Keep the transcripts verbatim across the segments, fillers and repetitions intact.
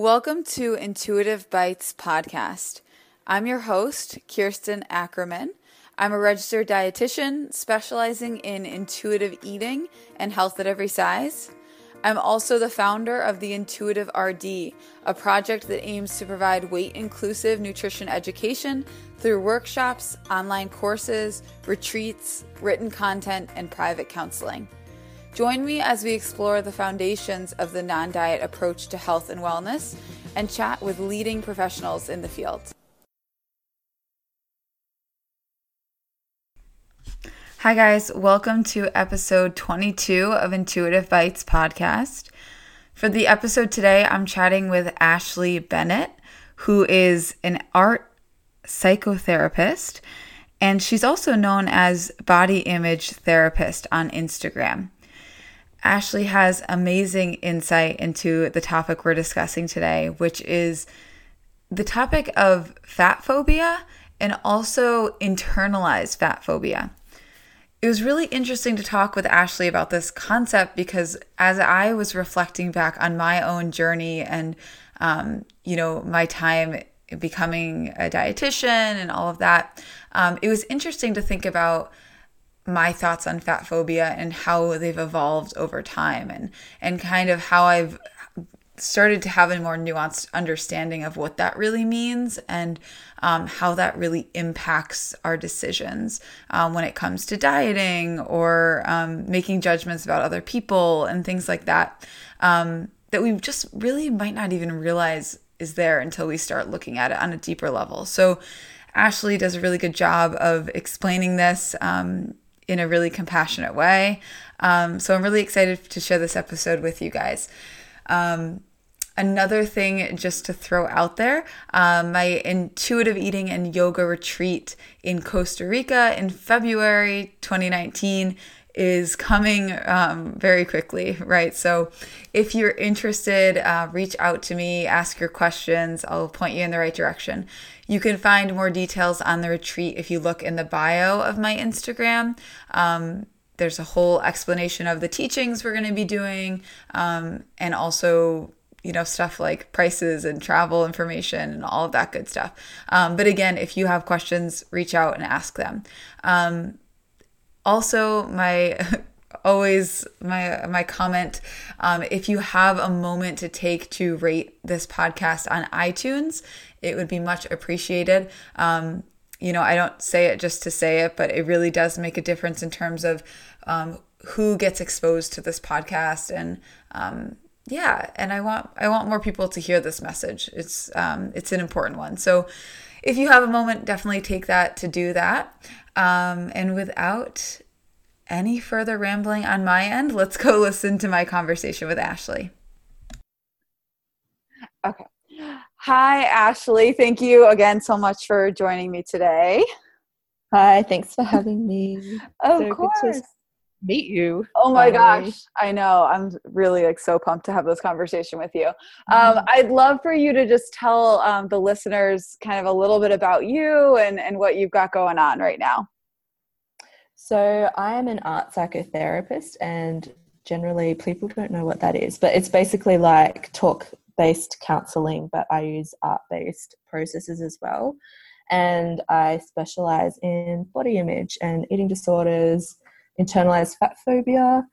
Welcome to Intuitive Bites podcast. I'm your host, Kirsten Ackerman. I'm a registered dietitian specializing in intuitive eating and health at every size. I'm also the founder of the Intuitive R D, a project that aims to provide weight-inclusive nutrition education through workshops, online courses, retreats, written content, and private counseling. Join me as we explore the foundations of the non-diet approach to health and wellness and chat with leading professionals in the field. Hi guys, welcome to episode twenty-two of Intuitive Bites podcast. For the episode today, I'm chatting with Ashley Bennett, who is an art psychotherapist, and she's also known as body image therapist on Instagram. Ashley has amazing insight into the topic we're discussing today, which is the topic of fat phobia and also internalized fat phobia. It was really interesting to talk with Ashley about this concept because as I was reflecting back on my own journey and, um, you know, my time becoming a dietitian and all of that, um, it was interesting to think about my thoughts on fat phobia and how they've evolved over time and and kind of how I've started to have a more nuanced understanding of what that really means and um, how that really impacts our decisions um, when it comes to dieting or um, making judgments about other people and things like that, um, that we just really might not even realize is there until we start looking at it on a deeper level. So Ashley does a really good job of explaining this um, in a really compassionate way. Um, so I'm really excited to share this episode with you guys. Um, another thing just to throw out there, um, my intuitive eating and yoga retreat in Costa Rica in February twenty nineteen is coming um, very quickly, right? So if you're interested, uh, reach out to me, ask your questions. I'll point you in the right direction. You can find more details on the retreat if you look in the bio of my Instagram. Um, there's a whole explanation of the teachings we're going to be doing, um, and also, you know, stuff like prices and travel information and all of that good stuff. Um, but again, if you have questions, reach out and ask them. Um, Also, my always my my comment, um, if you have a moment to take to rate this podcast on iTunes, it would be much appreciated. Um, you know, I don't say it just to say it, but it really does make a difference in terms of um, who gets exposed to this podcast, and um, yeah, and I want I want more people to hear this message. It's um, it's an important one. So, if you have a moment, definitely take that to do that. Um, and without any further rambling on my end, let's go listen to my conversation with Ashley. Okay. Hi, Ashley. Thank you again so much for joining me today. Hi. Thanks for having me. Of so course. Good to meet you. Oh my finally. Gosh. I know. I'm really like so pumped to have this conversation with you. Um, mm. I'd love for you to just tell um, the listeners kind of a little bit about you and, and what you've got going on right now. So I am an art psychotherapist, and generally people don't know what that is, but it's basically like talk-based counseling, but I use art-based processes as well. And I specialize in body image and eating disorders, internalized fat phobia,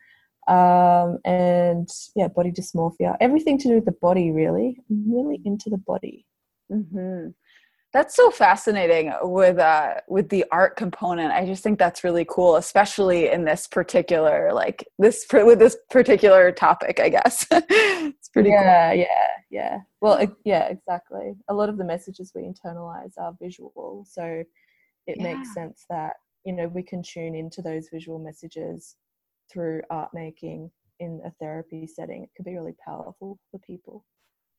um, and yeah, body dysmorphia, everything to do with the body, really. I'm really into the body. Mm-hmm. That's so fascinating with, uh, with the art component. I just think that's really cool, especially in this particular, like this, with this particular topic, I guess. It's pretty yeah, cool. Yeah. Yeah. Yeah. Well, yeah, exactly. A lot of the messages we internalize are visual. So it yeah. makes sense that, you know, we can tune into those visual messages through art making in a therapy setting. It could be really powerful for people.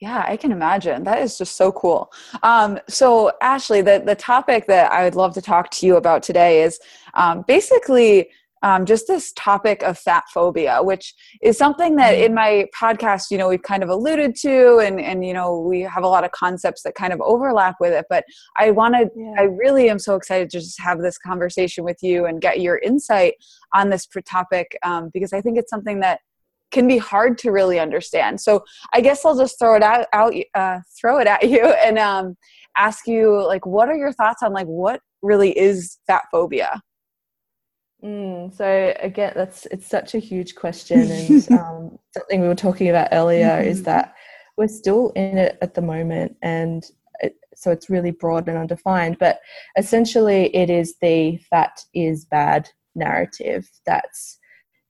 Yeah, I can imagine. That is just so cool. Um, so Ashley, the, the topic that I would love to talk to you about today is um, basically um, just this topic of fat phobia, which is something that in my podcast, you know, we've kind of alluded to, and, and, you know, we have a lot of concepts that kind of overlap with it, but I want to, yeah. I really am so excited to just have this conversation with you and get your insight on this topic. Um, because I think it's something that can be hard to really understand. So I guess I'll just throw it out, out uh, throw it at you and um, ask you, like, what are your thoughts on, like, what really is fat phobia? Mm, so again, that's, it's such a huge question. And um, something we were talking about earlier mm-hmm. is that we're still in it at the moment. And it, so it's really broad and undefined, but essentially it is the fat is bad narrative. That's,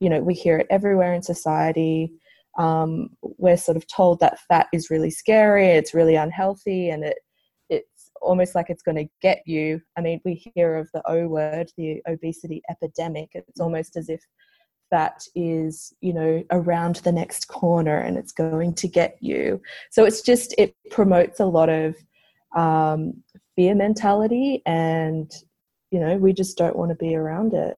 you know, we hear it everywhere in society. Um, we're sort of told that fat is really scary. It's really unhealthy, and it, it's almost like it's going to get you. I mean, we hear of the O word, the obesity epidemic. It's almost as if fat is, you know, around the next corner and it's going to get you. So it's just, it promotes a lot of um, fear mentality, and, you know, we just don't want to be around it.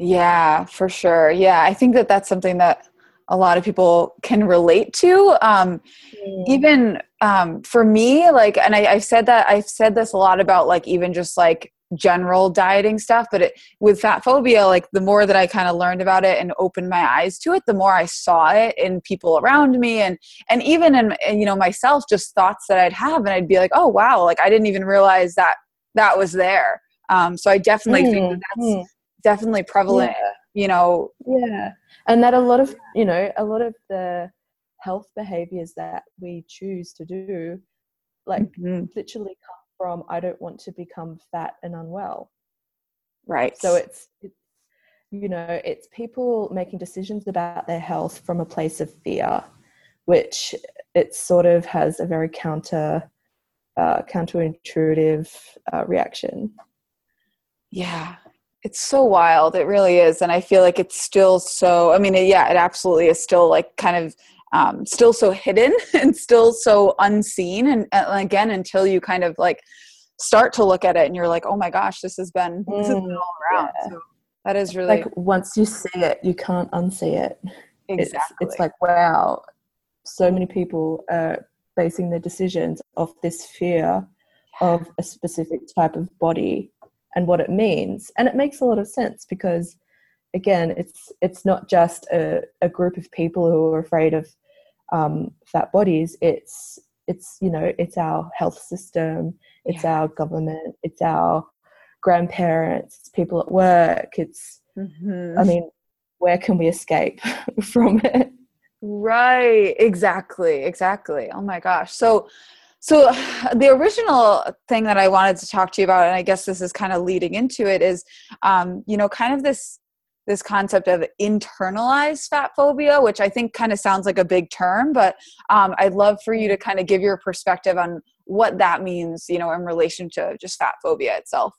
Yeah, for sure. Yeah, I think that that's something that a lot of people can relate to. Um, mm. Even um, for me, like, and I, I've said that, I've said this a lot about, like, even just like general dieting stuff, but it, with fat phobia, like the more that I kind of learned about it and opened my eyes to it, the more I saw it in people around me, and and even in, in you know, myself, just thoughts that I'd have, and I'd be like, oh wow, like I didn't even realize that that was there. Um, so I definitely mm. think that that's mm. definitely prevalent, yeah. you know. Yeah. And that a lot of, you know, a lot of the health behaviors that we choose to do, like mm-hmm. literally come from, I don't want to become fat and unwell. Right. So it's, it's, you know, it's people making decisions about their health from a place of fear, which it sort of has a very counter, uh, counterintuitive uh, reaction. Yeah. It's so wild. It really is. And I feel like it's still so, I mean, yeah, it absolutely is still like kind of um, still so hidden and still so unseen. And, and again, until you kind of like start to look at it and you're like, oh my gosh, this has been, mm, this has been all around. Yeah. So that is really. Like once you see it, you can't unsee it. Exactly. It's, it's like, wow, so many people are basing their decisions off this fear yeah. of a specific type of body and what it means. And it makes a lot of sense because, again, it's it's not just a, a group of people who are afraid of um, fat bodies. It's, it's you know, it's our health system, it's yeah. our government, it's our grandparents, it's people at work. It's, mm-hmm. I mean, where can we escape from it? Right, exactly, exactly. Oh, my gosh. So, So the original thing that I wanted to talk to you about, and I guess this is kind of leading into it, is, um, you know, kind of this this concept of internalized fat phobia, which I think kind of sounds like a big term, but um, I'd love for you to kind of give your perspective on what that means, you know, in relation to just fat phobia itself.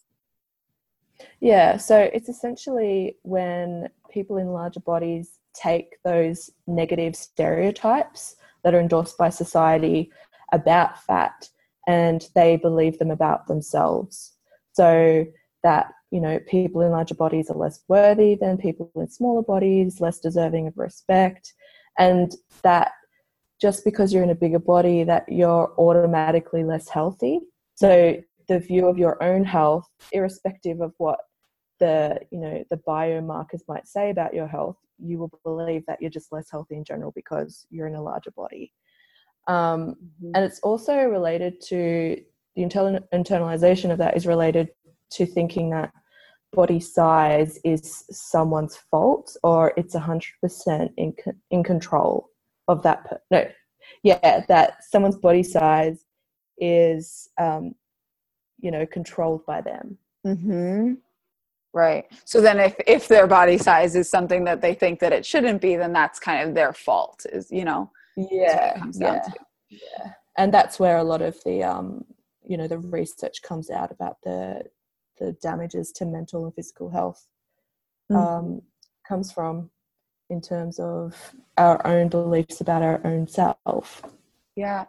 Yeah, so it's essentially when people in larger bodies take those negative stereotypes that are endorsed by society about fat and they believe them about themselves. So that, you know, people in larger bodies are less worthy than people in smaller bodies, less deserving of respect. And that just because you're in a bigger body, that you're automatically less healthy. So the view of your own health, irrespective of what the, you know, the biomarkers might say about your health, you will believe that you're just less healthy in general because you're in a larger body. Um, and it's also related to the internal, internalization of that is related to thinking that body size is someone's fault or it's one hundred percent in in control of that. Per- no, yeah, that someone's body size is, um, you know, controlled by them. Mm-hmm. Right. So then if, if their body size is something that they think that it shouldn't be, then that's kind of their fault is, you know. Yeah, yeah, yeah, and that's where a lot of the, um, you know, the research comes out about the the damages to mental and physical health um, mm. comes from, in terms of our own beliefs about our own self. Yeah,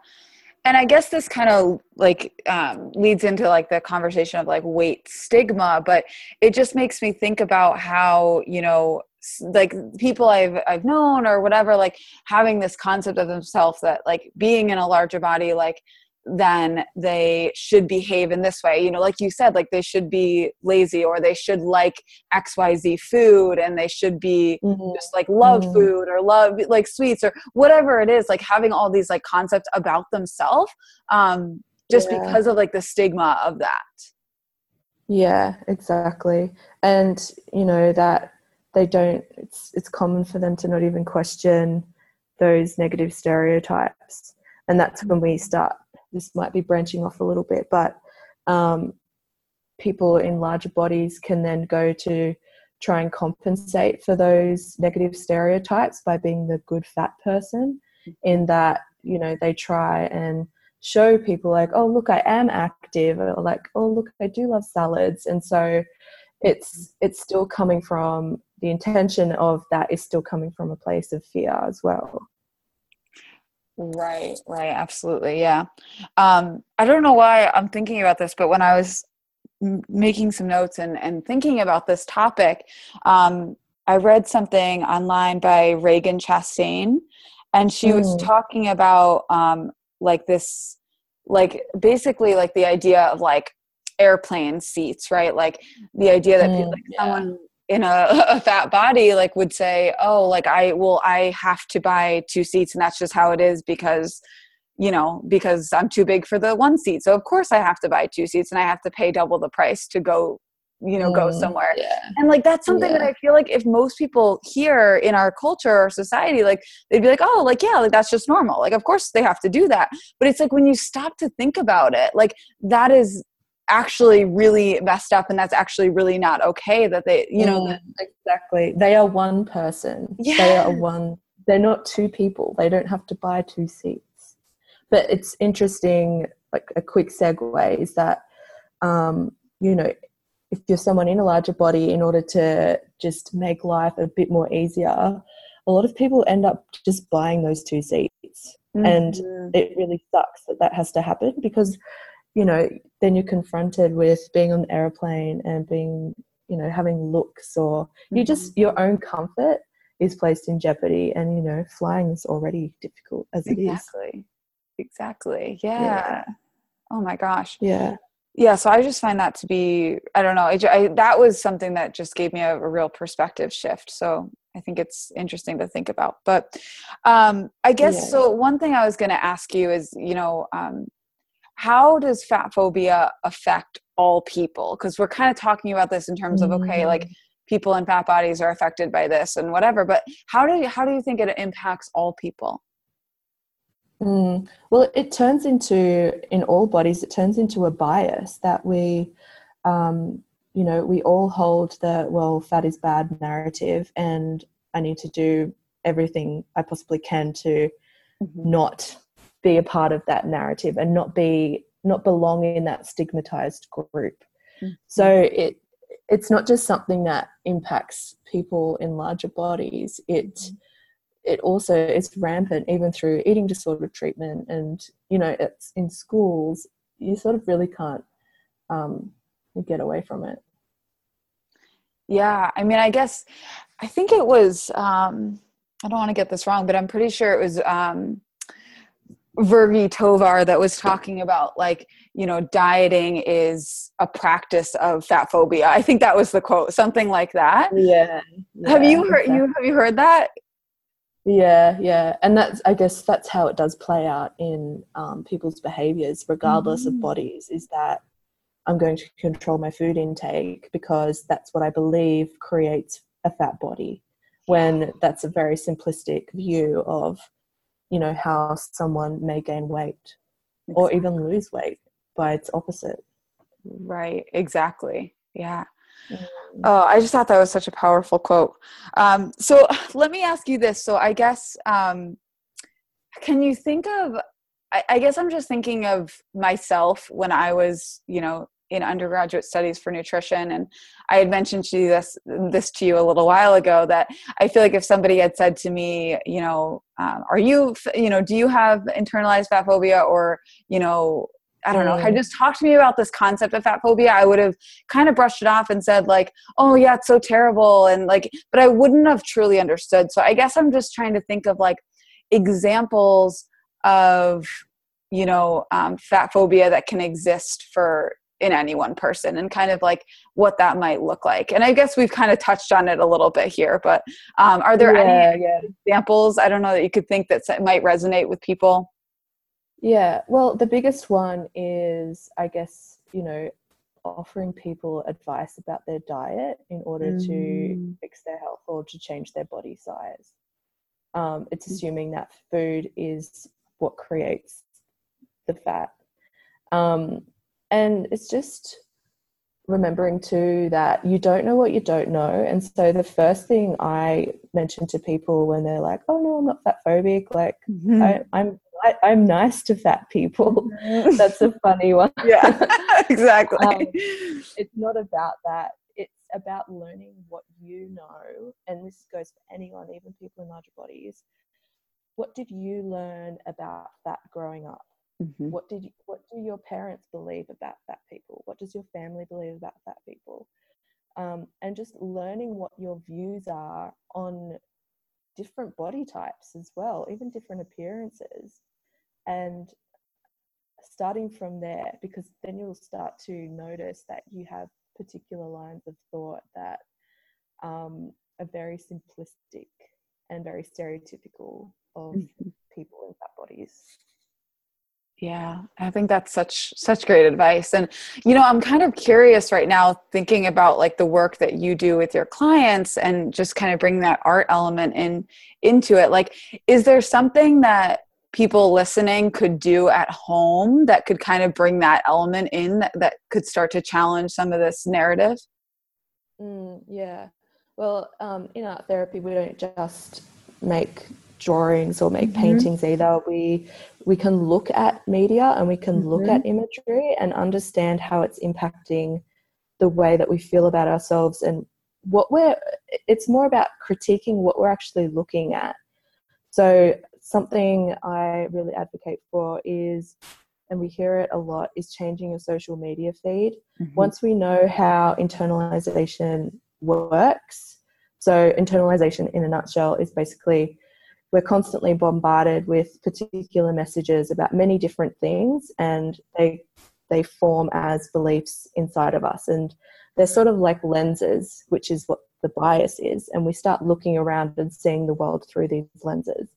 and I guess this kind of like um, leads into like the conversation of like weight stigma, but it just makes me think about how, you know, like people I've, I've known or whatever, like having this concept of themselves that like being in a larger body, like then they should behave in this way. You know, like you said, like they should be lazy, or they should like X Y Z food, and they should be mm-hmm. just like love mm-hmm. food, or love like sweets, or whatever it is, like having all these like concepts about themselves, um, just yeah. because of like the stigma of that. Yeah, exactly. And you know that they don't, it's, it's common for them to not even question those negative stereotypes. And that's when we start, this might be branching off a little bit, but um, people in larger bodies can then go to try and compensate for those negative stereotypes by being the good fat person, in that, you know, they try and show people like, oh, look, I am active, or like, oh, look, I do love salads. And so it's it's still coming from, the intention of that is still coming from a place of fear as well. Right, right. Absolutely. Yeah. Um, I don't know why I'm thinking about this, but when I was m- making some notes and, and thinking about this topic, um, I read something online by Reagan Chastain, and she mm. was talking about um, like this, like basically like the idea of like airplane seats, right? Like the idea that mm, people, like yeah. someone in a, a fat body, like would say, oh, like I will, I have to buy two seats, and that's just how it is, because, you know, because I'm too big for the one seat. So of course I have to buy two seats, and I have to pay double the price to go, you know, mm, go somewhere. Yeah. And like, that's something yeah. that I feel like if most people here in our culture or society, like they'd be like, oh, like, yeah, like that's just normal. Like, of course they have to do that. But it's like, when you stop to think about it, like that is actually really messed up, and that's actually really not okay, that they, you know, mm, exactly, they are one person. Yeah. They are one, they're not two people, they don't have to buy two seats. But it's interesting, like a quick segue is that um you know, if you're someone in a larger body, in order to just make life a bit more easier, a lot of people end up just buying those two seats. Mm-hmm. And it really sucks that that has to happen, because you know, then you're confronted with being on the airplane and being, you know, having looks, or you just, your own comfort is placed in jeopardy. And, you know, flying is already difficult as it exactly. is. Exactly. Yeah. yeah. Oh my gosh. Yeah. Yeah. So I just find that to be, I don't know. I, I, that was something that just gave me a, a real perspective shift. So I think it's interesting to think about, but um, I guess, yeah. so one thing I was going to ask you is, you know, um, how does fat phobia affect all people? Because we're kind of talking about this in terms of, okay, like people in fat bodies are affected by this and whatever, but how do you, how do you think it impacts all people? Mm. Well, it turns into, in all bodies, it turns into a bias that we, um, you know, we all hold the, well, fat is bad narrative, and I need to do everything I possibly can to mm-hmm. not be a part of that narrative and not be, not belong in that stigmatized group. Mm-hmm. So it, it's not just something that impacts people in larger bodies. It, mm-hmm. it also is rampant even through eating disorder treatment, and, you know, it's in schools, you sort of really can't um, get away from it. Yeah. I mean, I guess, I think it was, um, I don't want to get this wrong, but I'm pretty sure it was, um, Virgi Tovar that was talking about, like, you know, dieting is a practice of fat phobia. I think that was the quote, something like that. Yeah. yeah have you heard exactly. you have you heard that? Yeah, yeah. And that's, I guess that's how it does play out in um, people's behaviors, regardless mm-hmm. of bodies, is that I'm going to control my food intake because that's what I believe creates a fat body, when that's a very simplistic view of, you know, how someone may gain weight exactly. or even lose weight by its opposite. Right. Exactly. Yeah. Mm. Oh, I just thought that was such a powerful quote. Um, so let me ask you this. So I guess, um, can you think of, I, I guess I'm just thinking of myself when I was, you know, in undergraduate studies for nutrition. And I had mentioned to you this, this to you a little while ago, that I feel like if somebody had said to me, you know, um, are you, you know, do you have internalized fat phobia, or, you know, I don't know, had just talked to me about this concept of fat phobia, I would have kind of brushed it off and said like, oh yeah, it's so terrible. And like, but I wouldn't have truly understood. So I guess I'm just trying to think of like examples of you know, um, fat phobia that can exist for in any one person, and kind of like what that might look like. And I guess we've kind of touched on it a little bit here, but um, are there yeah, any yeah. examples, I don't know, that you could think that might resonate with people? Yeah, well, the biggest one is, I guess, you know, offering people advice about their diet in order mm. to fix their health or to change their body size. Um, it's assuming that food is what creates the fat. Um, and it's just remembering too that you don't know what you don't know. And so the first thing I mention to people when they're like, oh no, I'm not fat phobic, like mm-hmm. I, I'm I, I'm nice to fat people. That's a funny one. Yeah, exactly. um, it's not about that. It's about learning what you know, and this goes for anyone, even people in larger bodies. What did you learn about fat growing up? Mm-hmm. What did you, what do your parents believe about fat people? What does your family believe about fat people? Um, and just learning what your views are on different body types as well, even different appearances, and starting from there, because then you'll start to notice that you have particular lines of thought that um, are very simplistic and very stereotypical of mm-hmm. people in fat bodies. Yeah, I think that's such such great advice. And, you know, I'm kind of curious right now, thinking about like the work that you do with your clients and just kind of bring that art element in into it. Like, is there something that people listening could do at home that could kind of bring that element in that, that could start to challenge some of this narrative? Mm, yeah. Well, um, in art therapy, we don't just make drawings or make mm-hmm. paintings either. We we can look at media and we can mm-hmm. look at imagery and understand how it's impacting the way that we feel about ourselves, and what we're it's more about critiquing what we're actually looking at. So something I really advocate for is, and we hear it a lot, is changing your social media feed. Mm-hmm. Once we know how internalization works, so internalization in a nutshell is basically we're constantly bombarded with particular messages about many different things, and they they form as beliefs inside of us. And they're sort of like lenses, which is what the bias is. And we start looking around and seeing the world through these lenses.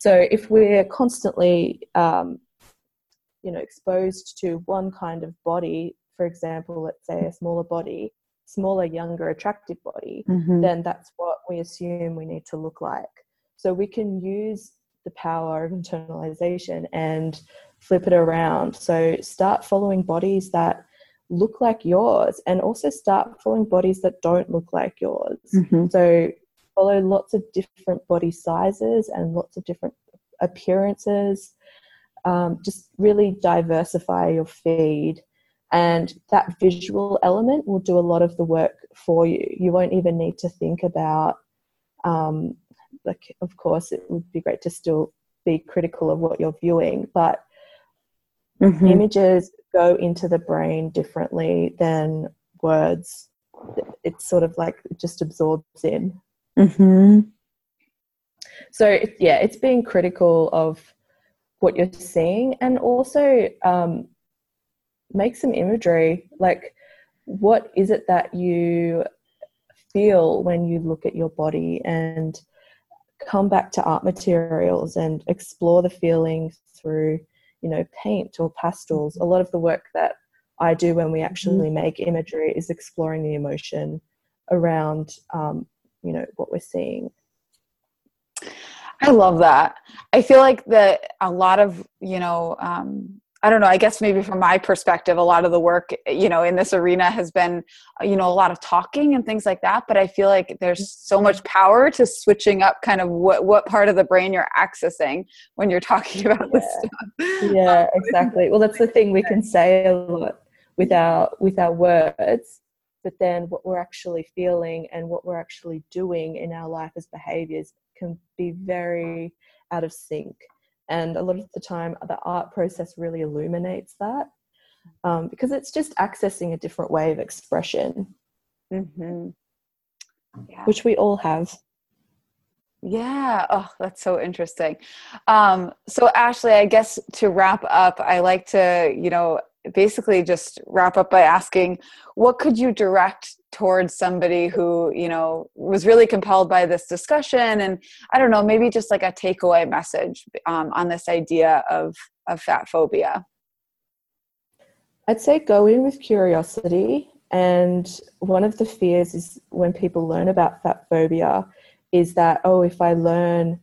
So if we're constantly, um, you know, exposed to one kind of body, for example, let's say a smaller body, smaller, younger, attractive body, mm-hmm. then that's what we assume we need to look like. So we can use the power of internalization and flip it around. So start following bodies that look like yours, and also start following bodies that don't look like yours. Mm-hmm. So follow lots of different body sizes and lots of different appearances. Um, just really diversify your feed, and that visual element will do a lot of the work for you. You won't even need to think about um, like, of course, it would be great to still be critical of what you're viewing, but mm-hmm. images go into the brain differently than words. It's sort of like it just absorbs in. Mm-hmm. So, yeah, it's being critical of what you're seeing, and also um, make some imagery. Like, what is it that you feel when you look at your body, and come back to art materials and explore the feeling through, you know, paint or pastels. A lot of the work that I do when we actually make imagery is exploring the emotion around, um, you know, what we're seeing. I love that. I feel like that a lot of, you know, um, I don't know, I guess maybe from my perspective, a lot of the work, you know, in this arena has been, you know, a lot of talking and things like that. But I feel like there's so much power to switching up kind of what, what part of the brain you're accessing when you're talking about yeah. this stuff. Yeah, exactly. Well, that's the thing, we can say a lot with our, with our words, but then what we're actually feeling and what we're actually doing in our life as behaviors can be very out of sync. And a lot of the time, the art process really illuminates that um, because it's just accessing a different way of expression, mm-hmm. yeah. which we all have. Yeah. Oh, that's so interesting. Um, so Ashley, I guess to wrap up, I like to, you know, basically just wrap up by asking, what could you direct towards somebody who, you know, was really compelled by this discussion? And I don't know, maybe just like a takeaway message um, on this idea of, of fat phobia. I'd say go in with curiosity. And one of the fears is when people learn about fat phobia is that, oh, if I learn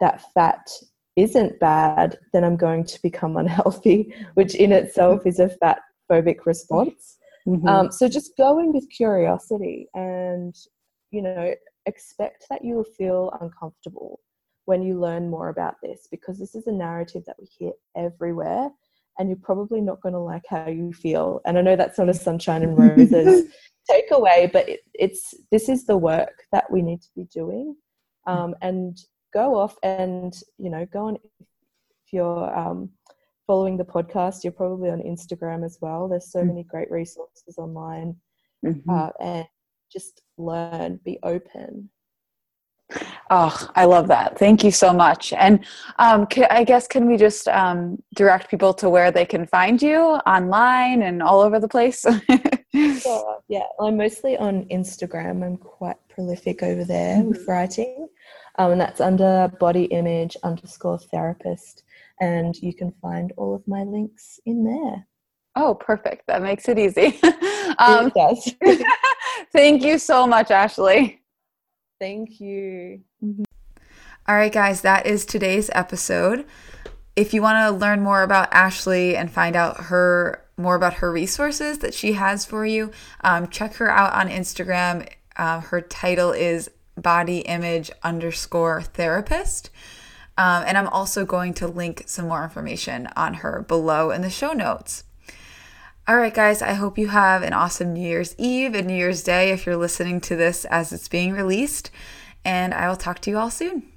that fat isn't bad, then I'm going to become unhealthy, which in itself is a fat phobic response. Mm-hmm. Um, so just go in with curiosity and, you know, expect that you will feel uncomfortable when you learn more about this, because this is a narrative that we hear everywhere and you're probably not going to like how you feel. And I know that's not a sunshine and roses takeaway, but it, it's this is the work that we need to be doing. Um, and go off and, you know, go on. If you're um, following the podcast, you're probably on Instagram as well. There's so mm-hmm. many great resources online. Mm-hmm. Uh, and just learn, be open. Oh, I love that. Thank you so much. And um, can, I guess, can we just um, direct people to where they can find you online and all over the place? Sure. Yeah, I'm mostly on Instagram. I'm quite prolific over there mm-hmm. with writing. Um, and that's under body image underscore therapist. And you can find all of my links in there. Oh, perfect. That makes it easy. um, it does. Thank you so much, Ashley. Thank you. Mm-hmm. All right, guys, that is today's episode. If you want to learn more about Ashley and find out her more about her resources that she has for you, um, check her out on Instagram. Uh, her title is body image underscore therapist. Um, and I'm also going to link some more information on her below in the show notes. All right, guys, I hope you have an awesome New Year's Eve and New Year's Day if you're listening to this as it's being released. And I will talk to you all soon.